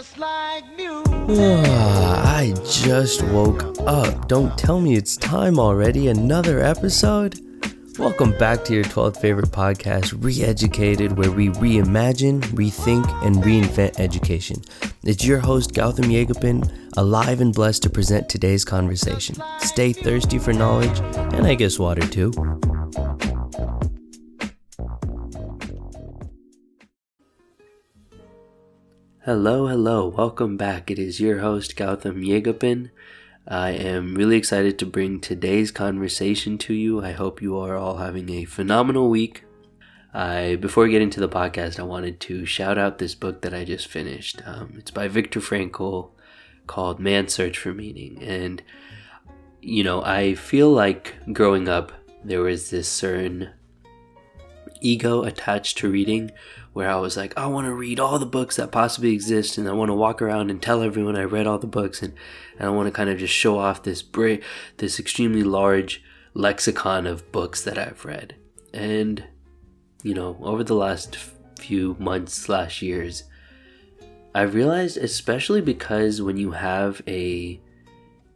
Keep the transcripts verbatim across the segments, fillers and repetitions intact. just like music. I just woke up. Don't tell me it's time already. Another episode? Welcome back to your twelfth favorite podcast, Re-Educated, where we reimagine, rethink, and reinvent education. It's your host, Gautham Yegapan, alive and blessed to present today's conversation. Stay thirsty for knowledge, and I guess water too. Hello, hello, welcome back. It is your host, Gautham Yegapan. I am really excited to bring today's conversation to you. I hope you are all having a phenomenal week. I, before getting to the podcast, I wanted to shout out this book that I just finished. Um, it's by Viktor Frankl, called Man's Search for Meaning. And, you know, I feel like growing up, there was this certain ego attached to reading, where I was like, I want to read all the books that possibly exist, and I want to walk around and tell everyone I read all the books, and, and I want to kind of just show off this bra- this extremely large lexicon of books that I've read. And, you know, over the last few months slash years, I realized, especially because when you have a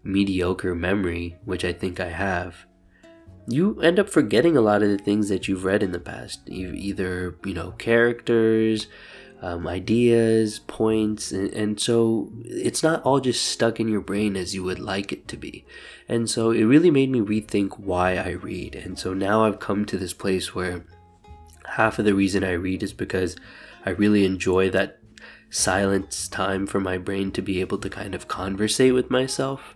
mediocre memory, which I think I have, you end up forgetting a lot of the things that you've read in the past, either, you know, characters, um, ideas, points, and, and so it's not all just stuck in your brain as you would like it to be. And so it really made me rethink why I read. And so now I've come to this place where half of the reason I read is because I really enjoy that silence time for my brain to be able to kind of conversate with myself.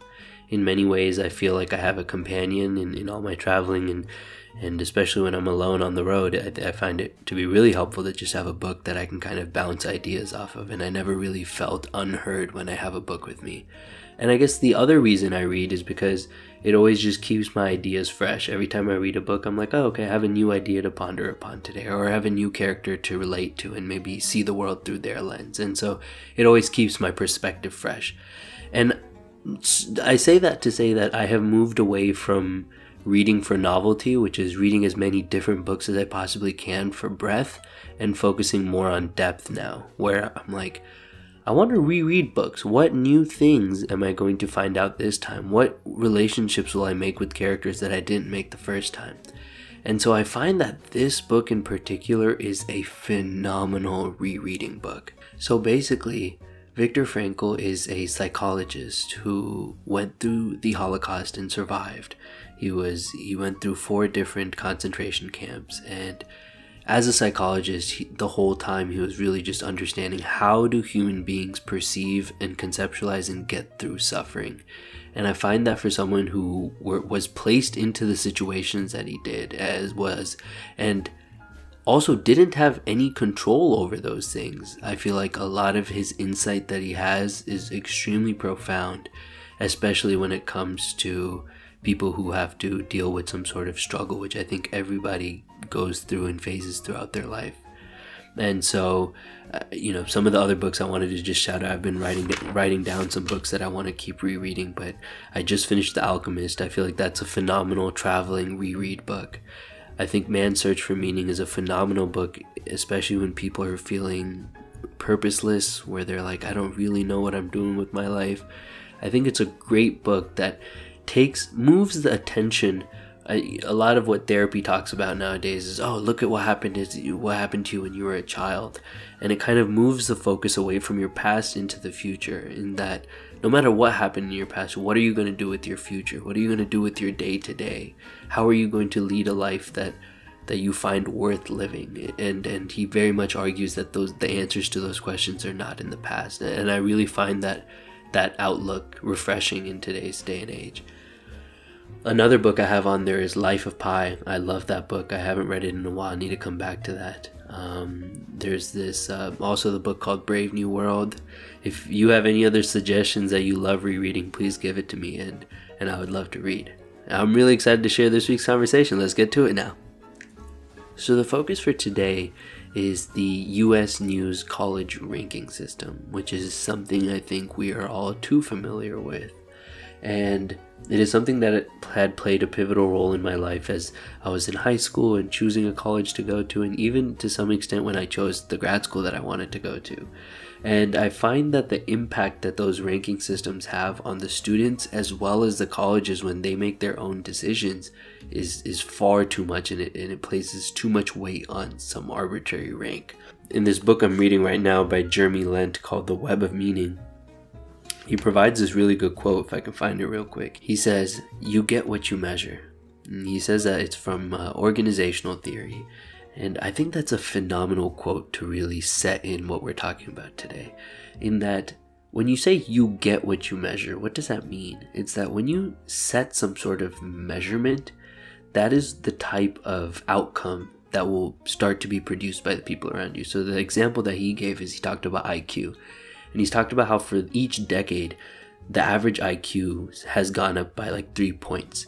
In many ways, I feel like I have a companion in, in all my traveling, and and especially when I'm alone on the road, I, I find it to be really helpful to just have a book that I can kind of bounce ideas off of, and I never really felt unheard when I have a book with me. And I guess the other reason I read is because it always just keeps my ideas fresh. Every time I read a book, I'm like, oh, okay, I have a new idea to ponder upon today, or I have a new character to relate to and maybe see the world through their lens. And so it always keeps my perspective fresh. And I say that to say that I have moved away from reading for novelty, which is reading as many different books as I possibly can for breadth, and focusing more on depth now, where I'm like, I want to reread books. What new things am I going to find out this time? What relationships will I make with characters that I didn't make the first time? And so I find that this book in particular is a phenomenal rereading book. So basically, Viktor Frankl is a psychologist who went through the Holocaust and survived. He was he went through four different concentration camps, and as a psychologist, he, the whole time he was really just understanding how do human beings perceive and conceptualize and get through suffering. And I find that for someone who were, was placed into the situations that he did, as was, and also didn't have any control over those things, I feel like a lot of his insight that he has is extremely profound, especially when it comes to people who have to deal with some sort of struggle, which I think everybody goes through in phases throughout their life. And so, uh, you know, some of the other books I wanted to just shout out, I've been writing writing down some books that I want to keep rereading, but I just finished The Alchemist. I feel like that's a phenomenal traveling reread book. I think Man's Search for Meaning is a phenomenal book, especially when people are feeling purposeless, where they're like, I don't really know what I'm doing with my life. I think it's a great book that takes moves the attention. I, a lot of what therapy talks about nowadays is, oh, look at what happened is what happened to you when you were a child. And it kind of moves the focus away from your past into the future, in that no matter what happened in your past, what are you going to do with your future? What are you going to do with your day to day? How are you going to lead a life that that you find worth living? And and he very much argues that those the answers to those questions are not in the past. And I really find that that outlook refreshing in today's day and age. Another book I have on there is Life of Pi. I love that book. I haven't read it in a while. I need to come back to that. Um, there's this, uh, also the book called Brave New World. If you have any other suggestions that you love rereading, please give it to me, and, and I would love to read. I'm really excited to share this week's conversation. Let's get to it now. So the focus for today is the U S News college ranking system, which is something I think we are all too familiar with. And It is something that had played a pivotal role in my life as I was in high school and choosing a college to go to, and even to some extent when I chose the grad school that I wanted to go to. And I find that the impact that those ranking systems have on the students as well as the colleges when they make their own decisions is, is far too much, and it, and it places too much weight on some arbitrary rank. In this book I'm reading right now by Jeremy Lent called The Web of Meaning, he provides this really good quote, if I can find it real quick. He says, "You get what you measure." And he says that it's from uh, organizational theory. And I think that's a phenomenal quote to really set in what we're talking about today. In that, when you say you get what you measure, what does that mean? It's that when you set some sort of measurement, that is the type of outcome that will start to be produced by the people around you. So the example that he gave is he talked about I Q. And he's talked about how for each decade, the average I Q has gone up by like three points.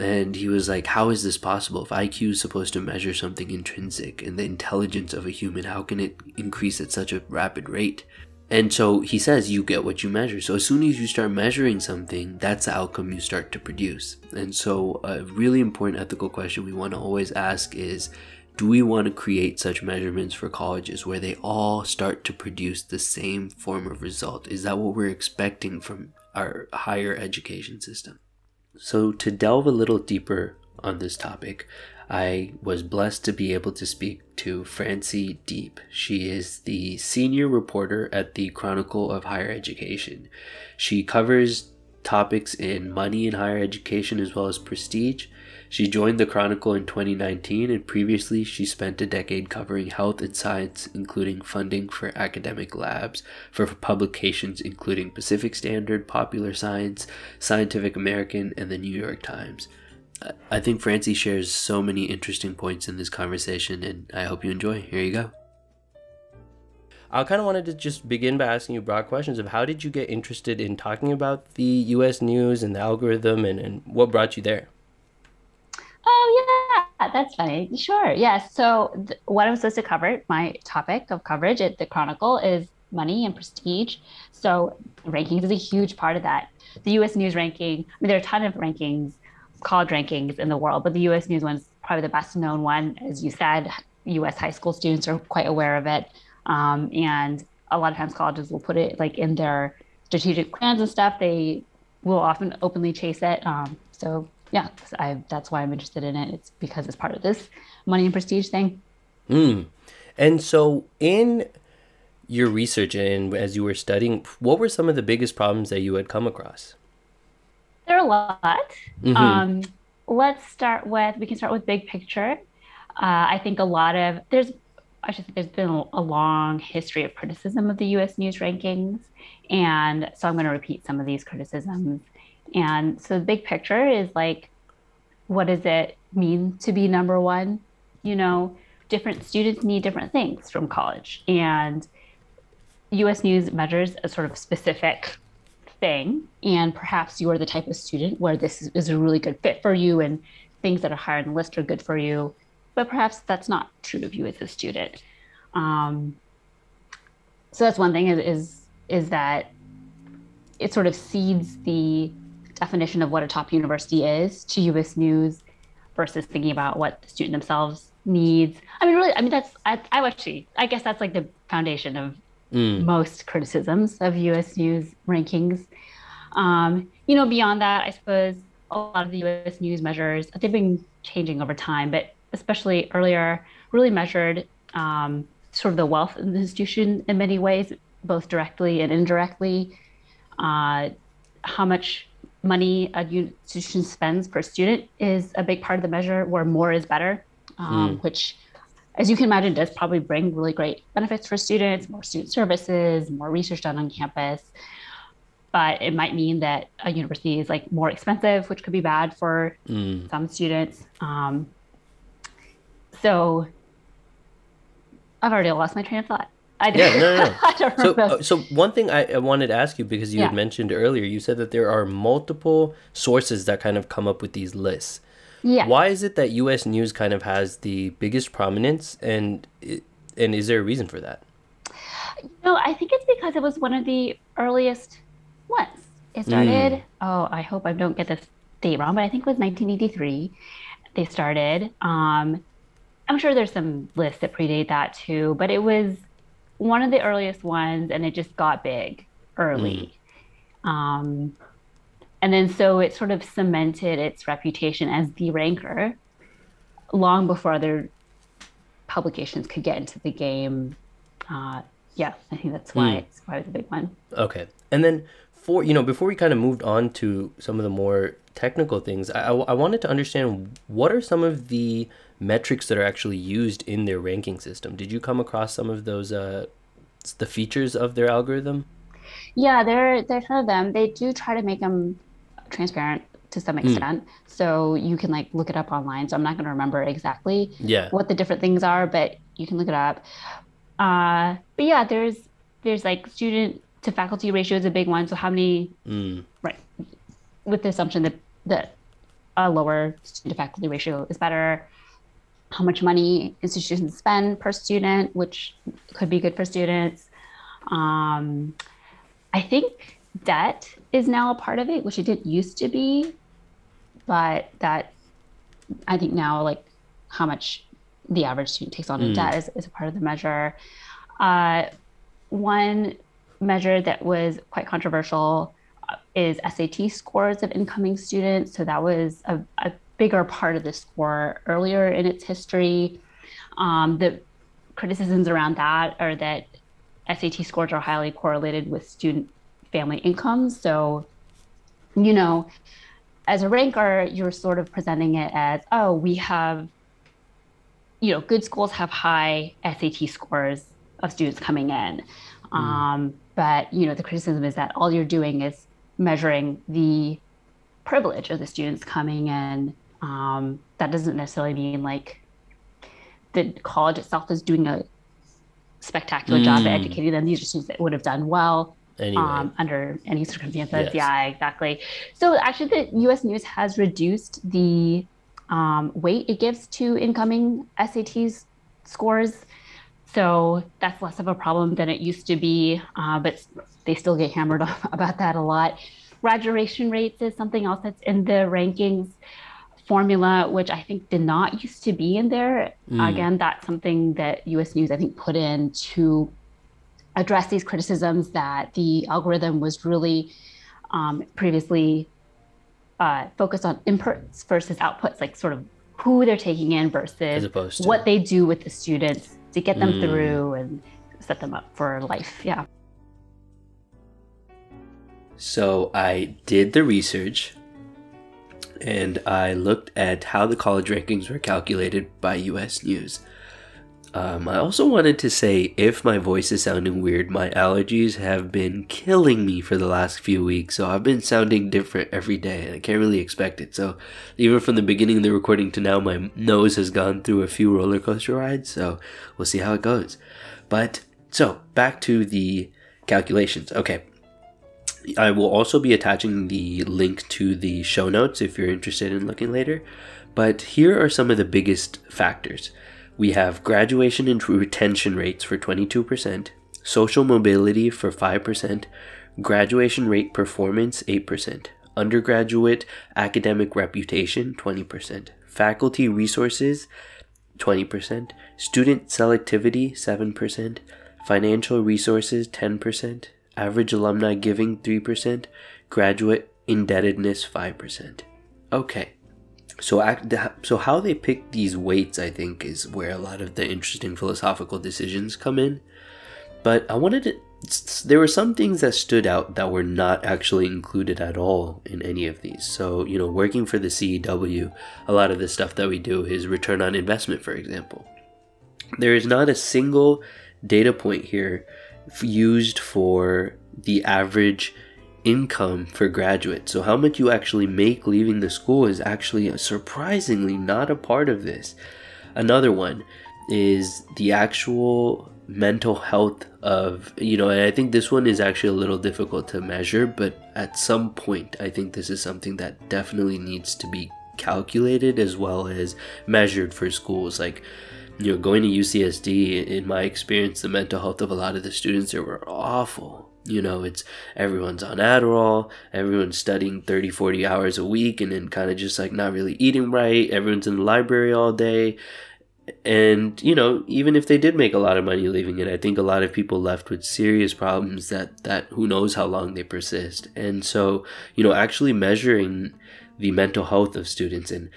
And he was like, how is this possible? If I Q is supposed to measure something intrinsic and the intelligence of a human, how can it increase at such a rapid rate? And so he says, you get what you measure. So as soon as you start measuring something, that's the outcome you start to produce. And so a really important ethical question we want to always ask is, do we want to create such measurements for colleges where they all start to produce the same form of result? Is that what we're expecting from our higher education system? So to delve a little deeper on this topic, I was blessed to be able to speak to Francie Diep. She is the senior reporter at the Chronicle of Higher Education. She covers topics in money in higher education as well as prestige. She joined the Chronicle in twenty nineteen, and previously she spent a decade covering health and science, including funding for academic labs, for publications including Pacific Standard, Popular Science, Scientific American, and the New York Times. I think Francie shares so many interesting points in this conversation, and I hope you enjoy. Here you go. I kind of wanted to just begin by asking you broad questions of how did you get interested in talking about the U S news and the algorithm, and, and what brought you there? Oh, yeah, that's funny. Sure. Yeah. So th- what I'm supposed to cover, my topic of coverage at the Chronicle, is money and prestige. So rankings is a huge part of that. The U S News ranking, I mean, there are a ton of rankings, college rankings in the world, but the U S News one's probably the best known one. As you said, U S high school students are quite aware of it. Um, and a lot of times colleges will put it like in their strategic plans and stuff. They will often openly chase it. Um, so Yeah, I, that's why I'm interested in it. It's because it's part of this money and prestige thing. Mm. And so in your research and as you were studying, what were some of the biggest problems that you had come across? There are a lot. Mm-hmm. Um, let's start with, we can start with big picture. Uh, I think a lot of, there's, I should say there's been a long history of criticism of the U S news rankings. And so I'm going to repeat some of these criticisms. And so the big picture is like, what does it mean to be number one? You know, different students need different things from college. And U S News measures a sort of specific thing. And perhaps you are the type of student where this is a really good fit for you and things that are higher on the list are good for you. But perhaps that's not true of you as a student. Um, so that's one thing is, is, is that it sort of cedes the definition of what a top university is to U S News versus thinking about what the student themselves needs. I mean, really, I mean, that's, I, I actually, I guess that's like the foundation of mm. most criticisms of U S News rankings. Um, you know, beyond that, I suppose a lot of the U S News measures, they've been changing over time, but especially earlier, really measured um, sort of the wealth of the institution in many ways, both directly and indirectly. Uh, how much money a institution spends per student is a big part of the measure, where more is better, um, mm. which, as you can imagine, does probably bring really great benefits for students, more student services, more research done on campus. But it might mean that a university is like more expensive, which could be bad for mm. some students. Um, so I've already lost my train of thought. I don't, yeah, no, no, no. I don't so, remember. So one thing I, I wanted to ask you, because you yeah. had mentioned earlier, you said that there are multiple sources that kind of come up with these lists. Yeah. Why is it that U S News kind of has the biggest prominence, and and is there a reason for that? You know, I think it's because it was one of the earliest ones. It started, mm. oh, I hope I don't get this date wrong, but I think it was nineteen eighty-three they started. Um, I'm sure there's some lists that predate that too, but it was one of the earliest ones, and it just got big early. Mm. Um, and then so it sort of cemented its reputation as the ranker long before other publications could get into the game. Uh, yeah, I think that's why, mm. it's, why it was a big one. Okay. And then for, you know, before we kind of moved on to some of the more technical things, I, I wanted to understand, what are some of the metrics that are actually used in their ranking system? Did you come across some of those, uh, the features of their algorithm? Yeah, there, there's some of them. They do try to make them transparent to some extent. Mm. So you can like look it up online. So I'm not going to remember exactly yeah. what the different things are, but you can look it up. Uh, but yeah, there's, there's like student to faculty ratio is a big one. So how many, mm. right, with the assumption that, that a lower student to faculty ratio is better, how much money institutions spend per student, which could be good for students. Um, I think debt is now a part of it, which it didn't used to be, but that I think now, like how much the average student takes on in mm. debt is, is a part of the measure. Uh, one measure that was quite controversial is S A T scores of incoming students. So that was a, a bigger part of the score earlier in its history. Um, the criticisms around that are that S A T scores are highly correlated with student family incomes. So, you know, as a ranker, you're sort of presenting it as, oh, we have, you know, good schools have high S A T scores of students coming in. Mm. Um, but, you know, the criticism is that all you're doing is measuring the privilege of the students coming in. Um, that doesn't necessarily mean like the college itself is doing a spectacular mm. job at educating them. These are students that would have done well anyway. um, under any circumstances. Yes. Yeah, exactly. So actually the U S News has reduced the um, weight it gives to incoming S A T scores. So that's less of a problem than it used to be, uh, but they still get hammered about that a lot. Graduation rates is something else that's in the rankings formula, which I think did not used to be in there. Mm. Again, that's something that U S News, I think, put in to address these criticisms that the algorithm was really um, previously uh, focused on inputs versus outputs, like sort of who they're taking in versus what they do with the students to get them mm. through and set them up for life. Yeah. So I did the research and I looked at how the college rankings were calculated by U S News. Um, I also wanted to say, if my voice is sounding weird, my allergies have been killing me for the last few weeks. So I've been sounding different every day and I can't really expect it. So even from the beginning of the recording to now, my nose has gone through a few roller coaster rides. So we'll see how it goes. But so back to the calculations. Okay. I will also be attaching the link to the show notes if you're interested in looking later. But here are some of the biggest factors. We have graduation and retention rates for twenty-two percent, social mobility for five percent, graduation rate performance eight percent, undergraduate academic reputation twenty percent, faculty resources twenty percent, student selectivity seven percent, financial resources ten percent, average alumni giving three percent, graduate indebtedness five percent. Okay, so act, so how they pick these weights, I think, is where a lot of the interesting philosophical decisions come in. But I wanted to, there were some things that stood out that were not actually included at all in any of these. So, you know, working for the C E W, a lot of the stuff that we do is return on investment, for example. There is not a single data point here used for the average income for graduates. So how much you actually make leaving the school is actually surprisingly not a part of this. Another one is the actual mental health of, you know, and I think this one is actually a little difficult to measure, but at some point, I think this is something that definitely needs to be calculated as well as measured for schools. Like, you know, going to U C S D, in my experience, the mental health of a lot of the students there were awful. You know, it's everyone's on Adderall, everyone's studying thirty, forty hours a week and then kind of just like not really eating right. Everyone's in the library all day. And, you know, even if they did make a lot of money leaving it, I think a lot of people left with serious problems that, that who knows how long they persist. And so, you know, actually measuring the mental health of students, and,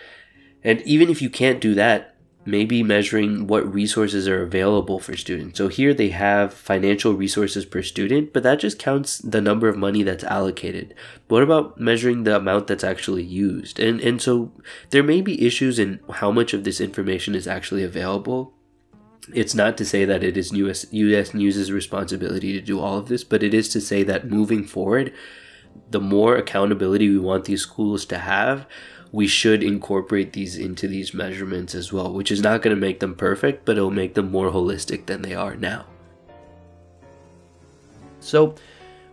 and even if you can't do that, maybe measuring what resources are available for students. So here they have financial resources per student, but that just counts the number of money that's allocated. But what about measuring the amount that's actually used? And and so there may be issues in how much of this information is actually available. It's not to say that it is U S News's responsibility to do all of this, but it is to say that moving forward, the more accountability we want these schools to have, we should incorporate these into these measurements as well, which is not going to make them perfect, but it'll make them more holistic than they are now. So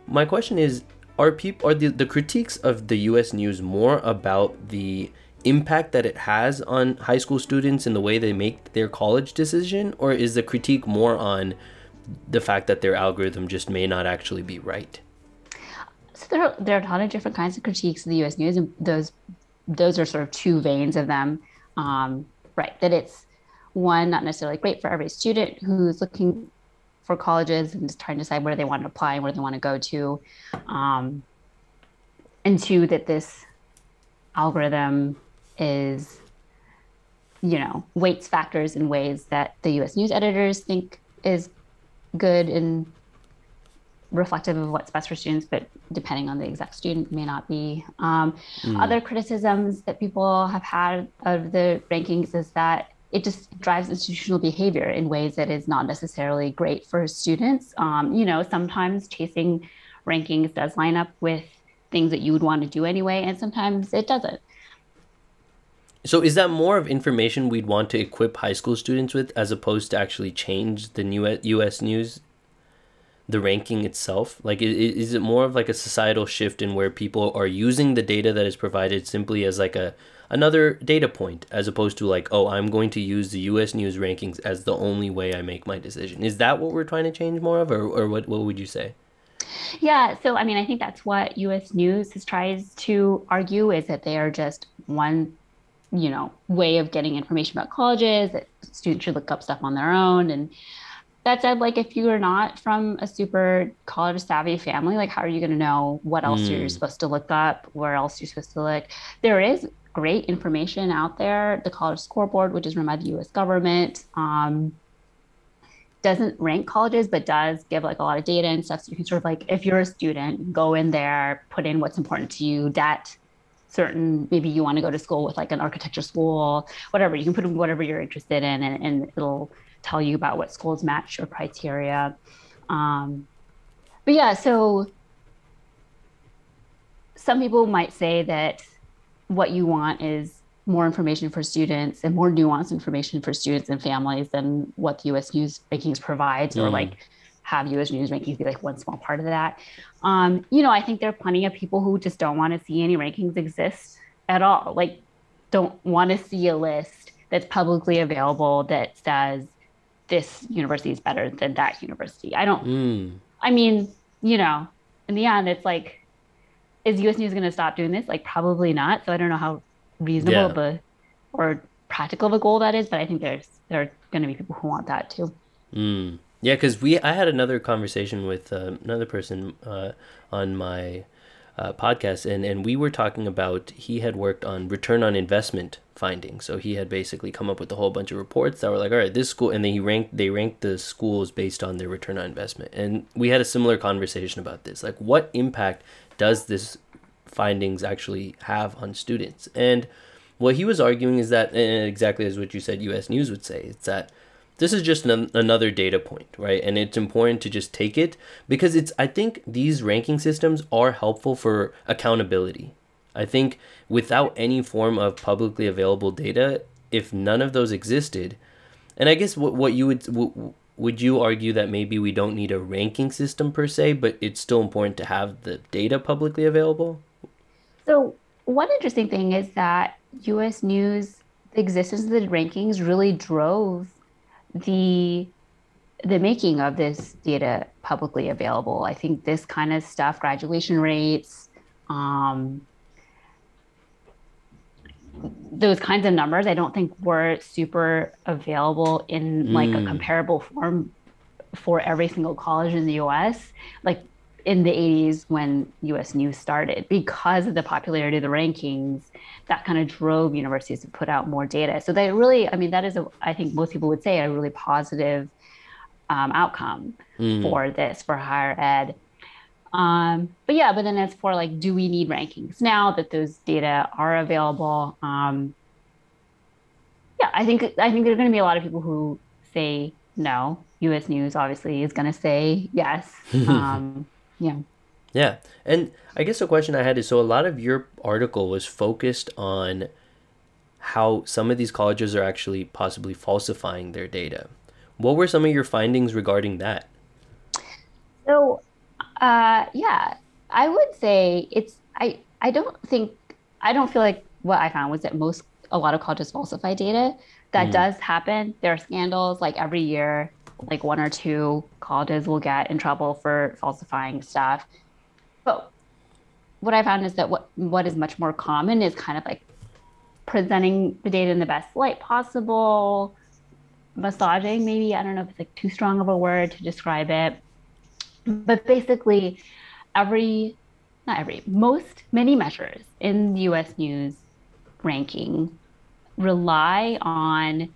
my question is, are people, are the, the critiques of the U S News more about the impact that it has on high school students in the way they make their college decision, or is the critique more on the fact that their algorithm just may not actually be right? So there are, there are a lot of different kinds of critiques of the U S News, and those those are sort of two veins of them, um, right? That it's one, not necessarily great for every student who's looking for colleges and just trying to decide where they want to apply and where they want to go to. Um, and two, that this algorithm is, you know, weights factors in ways that the U S News editors think is good and reflective of what's best for students, but depending on the exact student may not be. Um, mm. Other criticisms that people have had of the rankings is that it just drives institutional behavior in ways that is not necessarily great for students. Um, you know, sometimes chasing rankings does line up with things that you would want to do anyway, and sometimes it doesn't. So is that more of information we'd want to equip high school students with as opposed to actually change the new U S News, the ranking itself? Like, is it more of like a societal shift in where people are using the data that is provided simply as like a another data point, as opposed to like, oh, I'm going to use the U S News rankings as the only way I make my decision? Is that what we're trying to change more of, or, or what, what would you say? Yeah, so I mean, I think that's what U S News has tries to argue, is that they are just one, you know, way of getting information about colleges, that students should look up stuff on their own. And that said, like, if you are not from a super college savvy family, like, how are you going to know what else mm. you're supposed to look up, where else you're supposed to look? There is great information out there. The College Scoreboard, which is run by the U S government, um, doesn't rank colleges, but does give like a lot of data and stuff. So you can sort of like, if you're a student, go in there, put in what's important to you, that certain, maybe you want to go to school with like an architecture school, whatever, you can put in whatever you're interested in, and, and it'll tell you about what schools match your criteria. Um, but yeah, so some people might say that what you want is more information for students and more nuanced information for students and families than what the U S News rankings provides, mm. or like have U S News rankings be like one small part of that. Um, you know, I think there are plenty of people who just don't want to see any rankings exist at all, like don't want to see a list that's publicly available that says, this university is better than that university. I don't, mm. I mean, you know, in the end, it's like, is U S News going to stop doing this? Like, probably not. So I don't know how reasonable yeah. a, or practical of a goal that is, but I think there's, there are going to be people who want that too. Mm. Yeah. Cause we, I had another conversation with uh, another person uh, on my uh, podcast, and, and we were talking about, he had worked on return on investment findings. So he had basically come up with a whole bunch of reports that were like, all right, this school, and then he ranked, they ranked the schools based on their return on investment. And we had a similar conversation about this. Like, what impact does this findings actually have on students? And what he was arguing is that, and exactly as what you said, U S News would say, it's that this is just an, another data point, right? And it's important to just take it because it's, I think these ranking systems are helpful for accountability. I think without any form of publicly available data, if none of those existed, and I guess what what you would w- would you argue that maybe we don't need a ranking system per se, but it's still important to have the data publicly available? So one interesting thing is that U S News, the existence of the rankings really drove the the making of this data publicly available. I think this kind of stuff, graduation rates, um, those kinds of numbers, I don't think were super available in like mm. a comparable form for every single college in the U S, like in the eighties when U S News started, because of the popularity of the rankings, that kind of drove universities to put out more data. So they really, I mean, that is, a, I think most people would say, a really positive um, outcome mm. for this, for higher ed. Um, but yeah, but then as for like, do we need rankings now that those data are available? Um, yeah, I think, I think there are going to be a lot of people who say no. U S News obviously is going to say yes. Um, yeah. Yeah. And I guess the question I had is, so a lot of your article was focused on how some of these colleges are actually possibly falsifying their data. What were some of your findings regarding that? So, uh, yeah, I would say it's, I, I don't think, I don't feel like what I found was that most, a lot of colleges falsify data. That mm. does happen. There are scandals like every year, like one or two colleges will get in trouble for falsifying stuff. But what I found is that what what is much more common is kind of like presenting the data in the best light possible, massaging maybe, I don't know if it's like too strong of a word to describe it. But basically every, not every, most, many measures in the U S News ranking rely on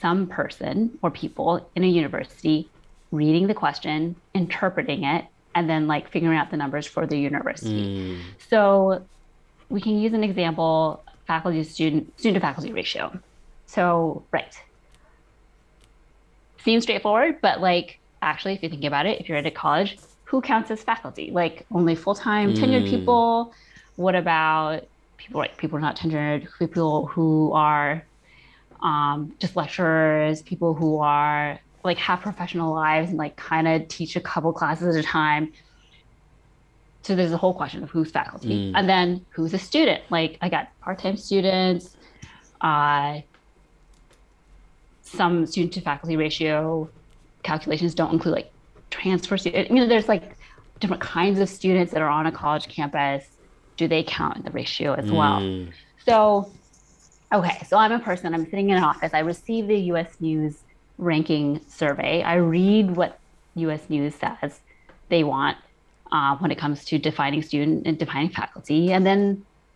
some person or people in a university reading the question, interpreting it, and then like figuring out the numbers for the university. Mm. So we can use an example, faculty student, student to faculty ratio. So, right. Seems straightforward, but like, actually, if you think about it, if you're at a college, who counts as faculty? Like only full-time mm. tenured people. What about people, like people not tenured, people who are Um, just lecturers, people who are like have professional lives and like kind of teach a couple classes at a time. So there's a whole question of who's faculty mm. and then who's a student. Like I got part-time students, uh, some student to faculty ratio calculations don't include like transfer students. You know, there's like different kinds of students that are on a college campus. Do they count in the ratio as mm. well? So. Okay, so I'm a person, I'm sitting in an office, I receive the U S News ranking survey. I read what U S News says they want uh, when it comes to defining student and defining faculty. And then,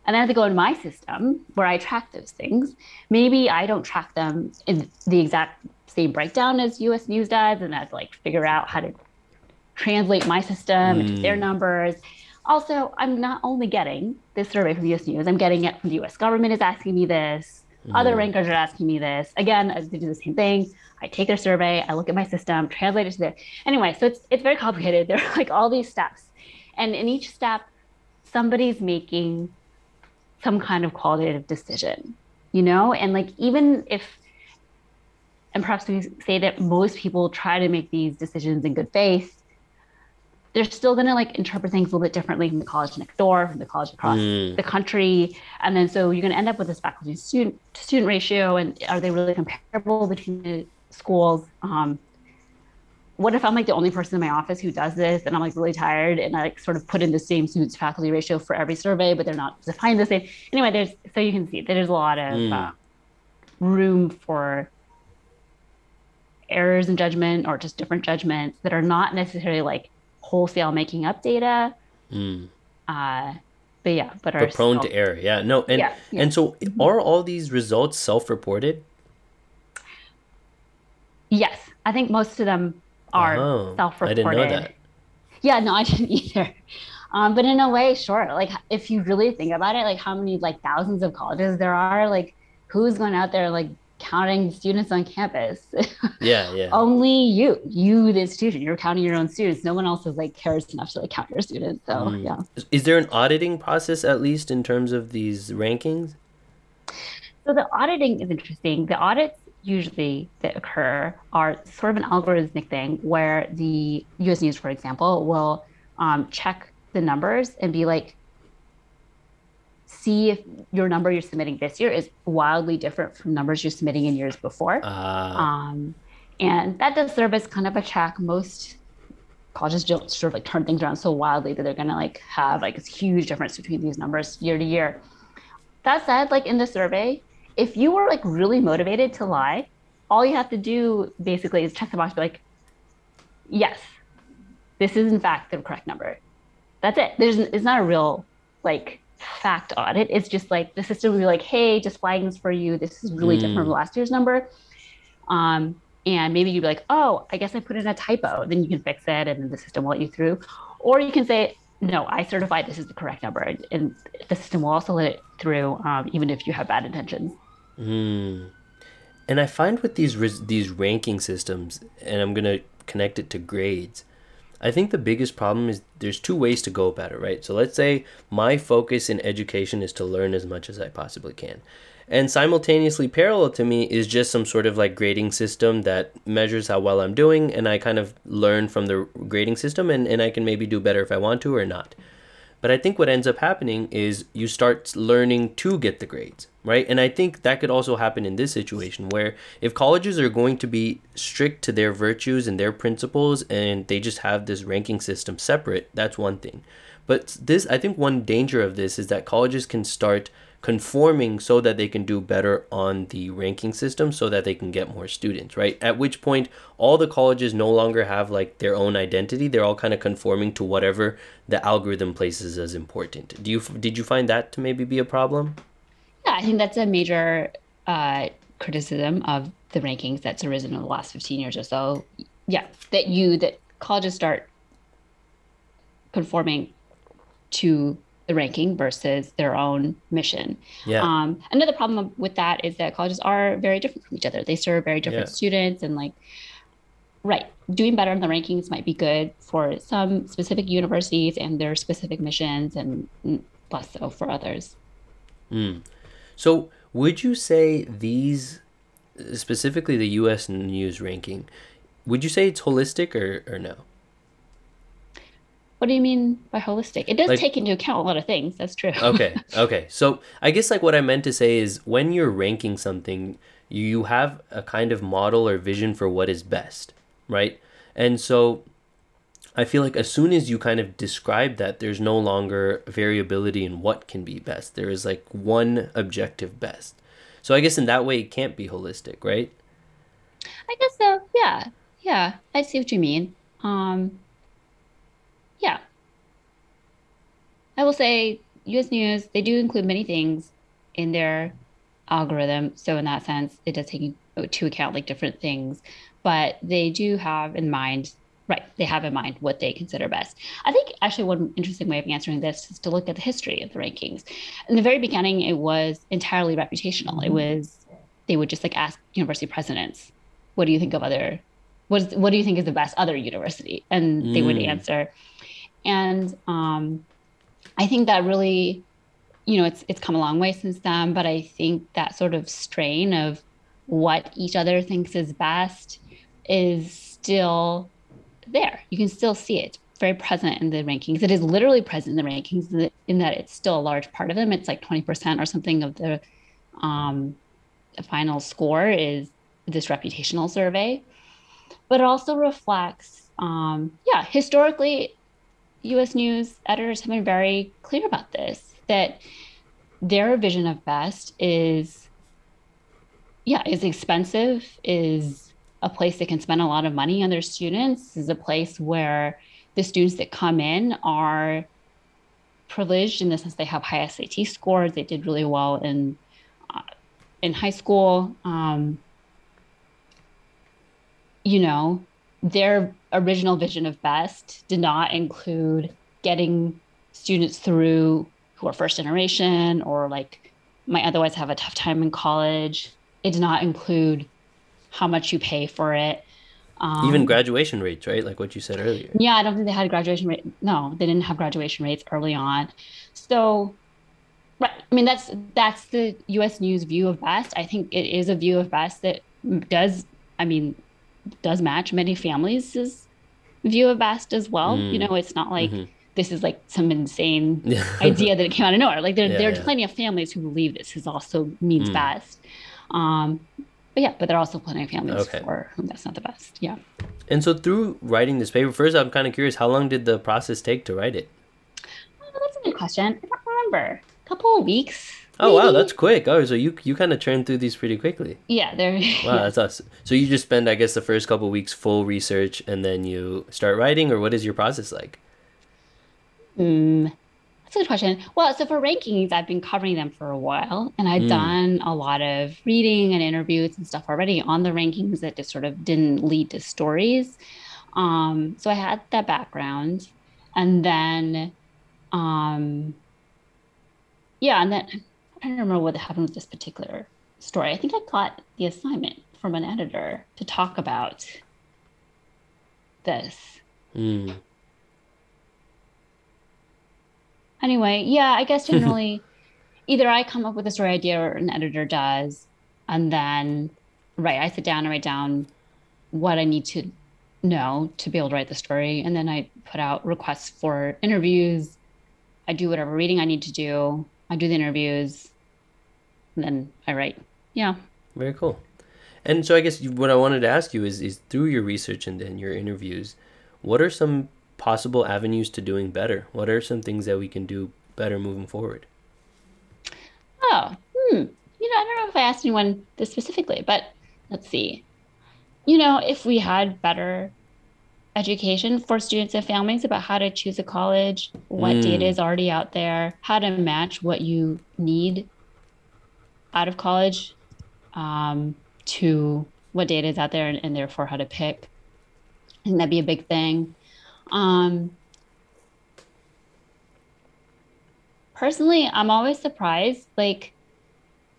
and then I have to go in my system where I track those things. Maybe I don't track them in the exact same breakdown as U S News does, and I have to like figure out how to translate my system mm. into their numbers. Also, I'm not only getting this survey from the U S News, I'm getting it from the U S government is asking me this. Mm-hmm. Other rankers are asking me this. Again, they do the same thing. I take their survey, I look at my system, translate it to their. Anyway, so it's it's very complicated. There are like all these steps. And in each step, somebody's making some kind of qualitative decision, you know? And like, even if, and perhaps we say that most people try to make these decisions in good faith, they're still going to like interpret things a little bit differently from the college next door, from the college across mm. the country. And then so you're going to end up with this faculty student student ratio. And are they really comparable between the schools? Um, what if I'm like the only person in my office who does this and I'm like really tired and I like sort of put in the same student's faculty ratio for every survey, but they're not defined the same. Anyway, there's, so you can see there's a lot of mm. uh, room for errors in judgment or just different judgments that are not necessarily like wholesale making up data mm. uh but yeah but are but prone still... to error yeah no and yeah, yeah. and so mm-hmm. are all these results self-reported? Yes, I think most of them are oh, self-reported. I didn't know that. Yeah, no, I didn't either. Um but in a way, sure, like if you really think about it, like how many like thousands of colleges there are, like who's going out there like counting students on campus? Yeah, yeah. Only you, you the institution, you're counting your own students. No one else is like cares enough to like count your students. So mm. yeah. Is there an auditing process at least in terms of these rankings? So the auditing is interesting. The audits usually that occur are sort of an algorithmic thing where the U S News, for example, will um, check the numbers and be like, see if your number you're submitting this year is wildly different from numbers you're submitting in years before. Uh, um, And that does serve as kind of a check. Most colleges don't sort of like turn things around so wildly that they're going to like have like a huge difference between these numbers year to year. That said, like in the survey, if you were like really motivated to lie, all you have to do basically is check the box, be like, yes, this is in fact the correct number. That's it. There's, it's not a real like fact audit. It's just like the system will be like, hey, just flagging this for you. This is really mm. different from last year's number. Um, and maybe you'd be like, oh, I guess I put in a typo. Then you can fix it and then the system will let you through. Or you can say, no, I certified this is the correct number. And the system will also let it through, um, even if you have bad intentions. Mm. And I find with these these ranking systems, and I'm going to connect it to grades, I think the biggest problem is there's two ways to go about it, right? So let's say my focus in education is to learn as much as I possibly can. And simultaneously parallel to me is just some sort of like grading system that measures how well I'm doing. And I kind of learn from the grading system and, and I can maybe do better if I want to or not. But I think what ends up happening is you start learning to get the grades, right? And I think that could also happen in this situation where if colleges are going to be strict to their virtues and their principles and they just have this ranking system separate, that's one thing. But this, I think one danger of this is that colleges can start conforming so that they can do better on the ranking system so that they can get more students, right? At which point all the colleges no longer have like their own identity. They're all kind of conforming to whatever the algorithm places as important. Do you, did you find that to maybe be a problem? Yeah, I think that's a major uh, criticism of the rankings that's arisen in the last fifteen years or so. Yeah, that you, that colleges start conforming to the ranking versus their own mission. Yeah. Um, another problem with that is that colleges are very different from each other. They serve very different yeah. students and like, right, doing better in the rankings might be good for some specific universities and their specific missions and less so for others. Mm. So would you say these, specifically the U S News ranking, would you say it's holistic or, or no? What do you mean by holistic? It does like, take into account a lot of things. That's true. okay. Okay. So I guess like what I meant to say is when you're ranking something, you have a kind of model or vision for what is best, right? And so I feel like as soon as you kind of describe that, there's no longer variability in what can be best. There is like one objective best. So I guess in that way, it can't be holistic, right? I guess so. Yeah. Yeah. I see what you mean. Um, Yeah. I will say U S News, they do include many things in their algorithm. So in that sense, it does take into account like different things, but they do have in mind, right, they have in mind what they consider best. I think actually one interesting way of answering this is to look at the history of the rankings. In the very beginning, it was entirely reputational. It was, they would just like ask university presidents, what do you think of other, what, is, what do you think is the best other university? And they mm. would answer. And um, I think that really, you know, it's it's come a long way since then, but I think that sort of strain of what each other thinks is best is still there. You can still see it, very present in the rankings. It is literally present in the rankings in that it's still a large part of them. It's like twenty percent or something of the, um, the final score is this reputational survey. But it also reflects, um, yeah, historically, U S News editors have been very clear about this, that their vision of best is, yeah, is expensive, is a place that can spend a lot of money on their students, is a place where the students that come in are privileged in the sense they have high S A T scores, they did really well in, uh, in high school, um, you know, their original vision of best did not include getting students through who are first generation or like might otherwise have a tough time in college. It did not include how much you pay for it. Um, Even graduation rates, right? Like what you said earlier. Yeah, I don't think they had graduation rate. No, they didn't have graduation rates early on. So, right. I mean, that's that's the U S News view of best. I think it is a view of best that does, I mean, does match many families' view of best as well. Mm. You know, it's not like mm-hmm. this is like some insane idea that it came out of nowhere. Like there, yeah, there are yeah. plenty of families who believe this is also means mm. best. Um, But yeah, but there are also plenty of families okay. for whom that's not the best. Yeah. And so through writing this paper, first, I'm kind of curious, how long did the process take to write it? Oh, that's a good question. I don't remember. A couple of weeks. Oh, maybe? Wow, that's quick. Oh, so you you kind of turn through these pretty quickly. Yeah. They're, wow, yeah. That's awesome. So you just spend, I guess, the first couple of weeks full research and then you start writing, or what is your process like? Hmm. That's a good question. Well, so for rankings, I've been covering them for a while, and I've mm. done a lot of reading and interviews and stuff already on the rankings that just sort of didn't lead to stories. Um, so I had that background, and then, um, yeah, and then I don't remember what happened with this particular story. I think I got the assignment from an editor to talk about this. Mm. Anyway, yeah, I guess generally either I come up with a story idea or an editor does, and then, right, I sit down and write down what I need to know to be able to write the story, and then I put out requests for interviews. I do whatever reading I need to do. I do the interviews, and then I write. Yeah. Very cool. And so I guess what I wanted to ask you is, is through your research and then your interviews, what are some possible avenues to doing better? What are some things that we can do better moving forward? Oh, hmm. You know, I don't know if I asked anyone this specifically, but let's see. You know, if we had better education for students and families about how to choose a college, what mm. data is already out there, how to match what you need out of college um, to what data is out there, and, and therefore how to pick. I think that'd be a big thing. Um, personally, I'm always surprised, like,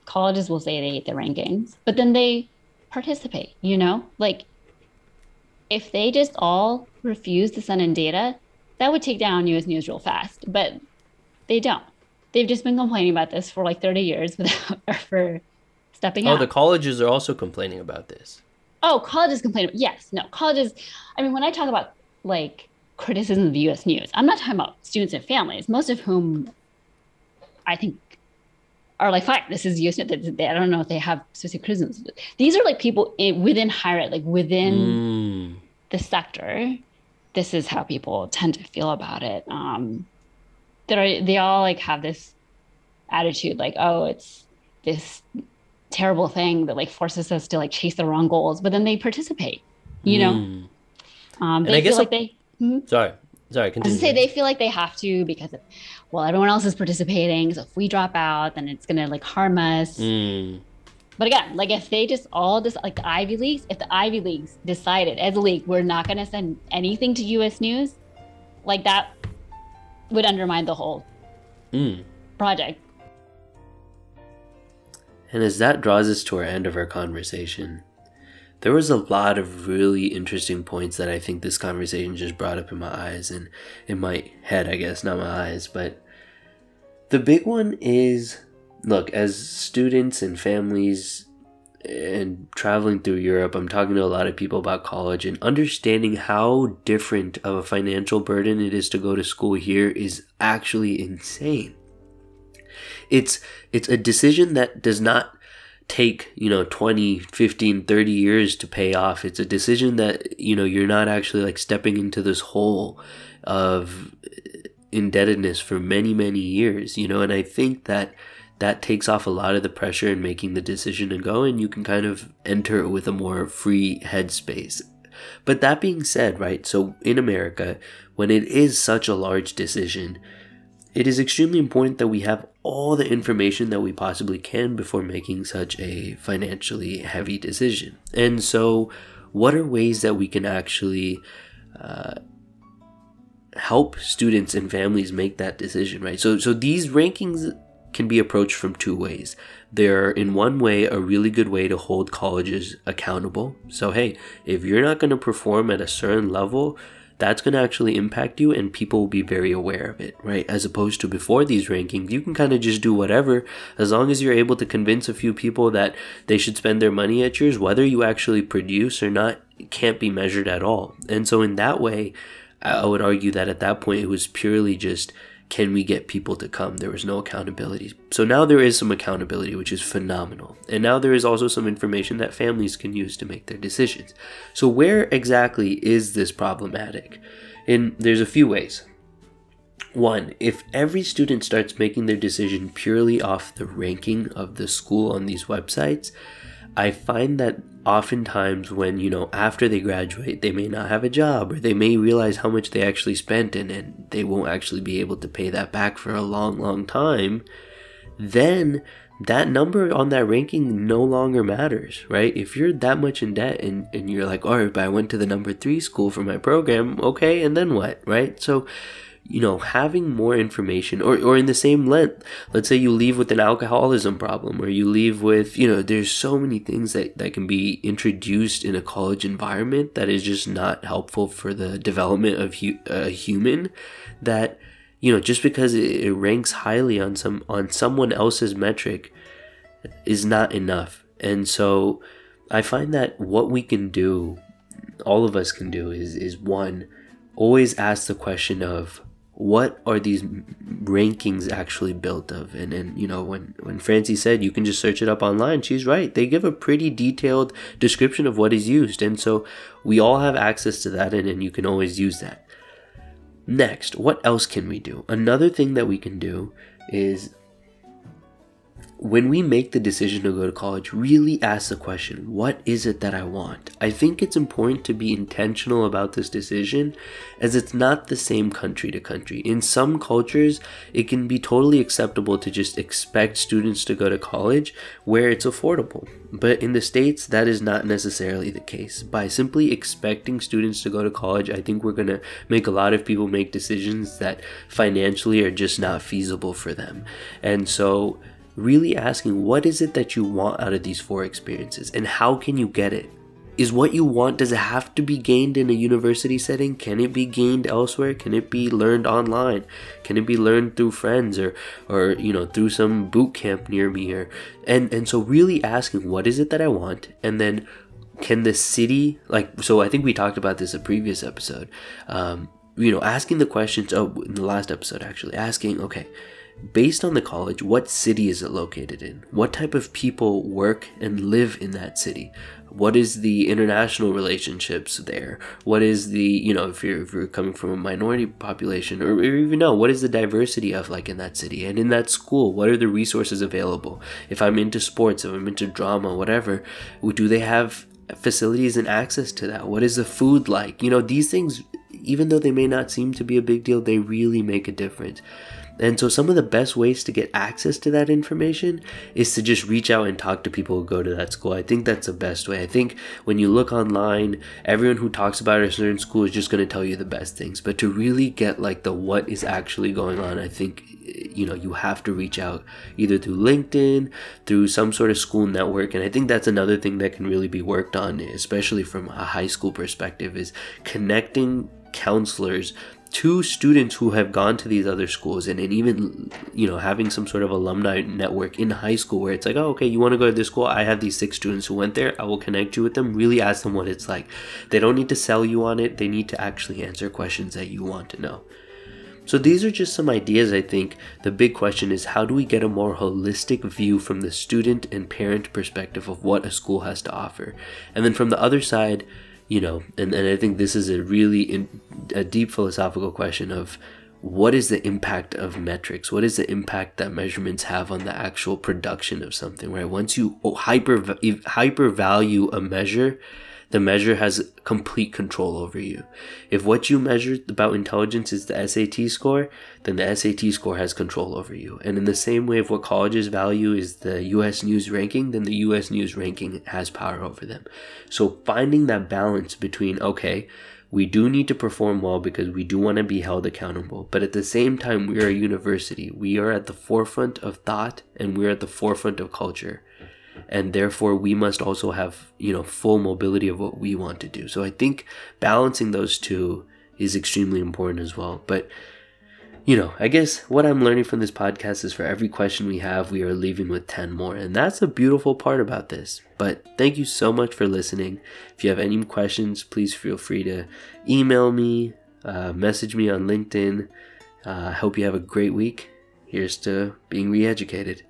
colleges will say they hate the rankings, but then they participate, you know, like if they just all refuse to send in data, that would take down U S News real fast, but they don't. They've just been complaining about this for like thirty years without ever stepping oh, out. Oh, the colleges are also complaining about this. Oh, colleges complain. Yes. No, colleges. I mean, when I talk about like criticism of the U S News, I'm not talking about students and families, most of whom I think are like, fine, this is U S News. I don't know if they have specific criticisms. These are like people in, within higher ed, like within mm. the sector. This is how people tend to feel about it. Um, they they all like have this attitude, like, oh, it's this terrible thing that like forces us to like chase the wrong goals, but then they participate, you mm. know. Um, they and I feel guess like they, hmm? sorry, sorry, continue. I was gonna say they feel like they have to because, of, well, everyone else is participating. So if we drop out, then it's going to like harm us. Mm. But again, like if they just all just like the Ivy Leagues, if the Ivy Leagues decided as a league, we're not going to send anything to U S News, like that would undermine the whole mm. project. And as that draws us to our end of our conversation, there was a lot of really interesting points that I think this conversation just brought up in my eyes and in my head, I guess, not my eyes, but the big one is, look, as students and families and traveling through Europe, I'm talking to a lot of people about college, and understanding how different of a financial burden it is to go to school here is actually insane. It's, it's a decision that does not take, you know, twenty, fifteen, thirty years to pay off. It's a decision that, you know, you're not actually like stepping into this hole of indebtedness for many, many years, you know, and I think that that takes off a lot of the pressure in making the decision to go, and you can kind of enter with a more free headspace. But that being said, right, so in America, when it is such a large decision, it is extremely important that we have all the information that we possibly can before making such a financially heavy decision. And so what are ways that we can actually uh, help students and families make that decision, right? So, so these rankings can be approached from two ways. They're in one way a really good way to hold colleges accountable. So, hey, if you're not going to perform at a certain level, that's going to actually impact you and people will be very aware of it, right? As opposed to before these rankings, you can kind of just do whatever as long as you're able to convince a few people that they should spend their money at yours. Whether you actually produce or not, it can't be measured at all. And so in that way, I would argue that at that point, it was purely just can we get people to come? There was no accountability. So now there is some accountability, which is phenomenal. And now there is also some information that families can use to make their decisions. So where exactly is this problematic? And there's a few ways. One, if every student starts making their decision purely off the ranking of the school on these websites, I find that oftentimes when, you know, after they graduate, they may not have a job, or they may realize how much they actually spent and, and they won't actually be able to pay that back for a long, long time, then that number on that ranking no longer matters, right? If you're that much in debt and, and you're like, all right, but I went to the number three school for my program, okay, and then what, right? So, you know, having more information, or, or in the same length, let's say you leave with an alcoholism problem, or you leave with, you know, there's so many things that, that can be introduced in a college environment that is just not helpful for the development of hu- a human, that, you know, just because it, it ranks highly on some on someone else's metric is not enough. And so I find that what we can do, all of us can do, is is one, always ask the question of, what are these rankings actually built of? And, and you know, when, when Francie said you can just search it up online, she's right. They give a pretty detailed description of what is used. And so we all have access to that, and, and you can always use that. Next, what else can we do? Another thing that we can do is, when we make the decision to go to college, really ask the question, what is it that I want? I think it's important to be intentional about this decision, as it's not the same country to country. In some cultures, it can be totally acceptable to just expect students to go to college where it's affordable. But in the States, that is not necessarily the case. By simply expecting students to go to college, I think we're going to make a lot of people make decisions that financially are just not feasible for them. And so, really asking, what is it that you want out of these four experiences, and how can you get it? Is what you want, does it have to be gained in a university setting? Can it be gained elsewhere? Can it be learned online? Can it be learned through friends, or, or you know, through some boot camp near me? Or, and, and so really asking, what is it that I want? And then, can the city, like, so I think we talked about this in a previous episode, um, you know, asking the questions, oh, in the last episode actually, asking, okay, based on the college, what city is it located in? What type of people work and live in that city? What is the international relationships there? What is the, you know, if you're, if you're coming from a minority population, or, or even know, what is the diversity of, like, in that city and in that school? What are the resources available? If I'm into sports, if I'm into drama, whatever, do they have facilities and access to that? What is the food like? You know, these things, even though they may not seem to be a big deal, they really make a difference. And so some of the best ways to get access to that information is to just reach out and talk to people who go to that school. I think that's the best way. I think when you look online, everyone who talks about a certain school is just going to tell you the best things. But to really get, like, the what is actually going on, I think, you know, you have to reach out either through LinkedIn, through some sort of school network. And I think that's another thing that can really be worked on, especially from a high school perspective, is connecting counselors to students who have gone to these other schools, and, and even, you know, having some sort of alumni network in high school where it's like, oh, okay, you want to go to this school? I have these six students who went there. I will connect you with them. Really ask them what it's like. They don't need to sell you on it. They need to actually answer questions that you want to know. So these are just some ideas, I think. The big question is, how do we get a more holistic view from the student and parent perspective of what a school has to offer? And then from the other side, you know, and, and I think this is a really in, a deep philosophical question of, what is the impact of metrics? What is the impact that measurements have on the actual production of something, right? Once you hyper hyper value a measure, the measure has complete control over you. If what you measure about intelligence is the S A T score, then the S A T score has control over you. And in the same way, if what colleges value is the U S News ranking, then the U S News ranking has power over them. So finding that balance between, okay, we do need to perform well because we do want to be held accountable, but at the same time, we are a university. We are at the forefront of thought, and we're at the forefront of culture. And therefore, we must also have, you know, full mobility of what we want to do. So I think balancing those two is extremely important as well. But, you know, I guess what I'm learning from this podcast is, for every question we have, we are leaving with ten more. And that's the beautiful part about this. But thank you so much for listening. If you have any questions, please feel free to email me, uh, message me on LinkedIn. I uh, hope you have a great week. Here's to being re-educated.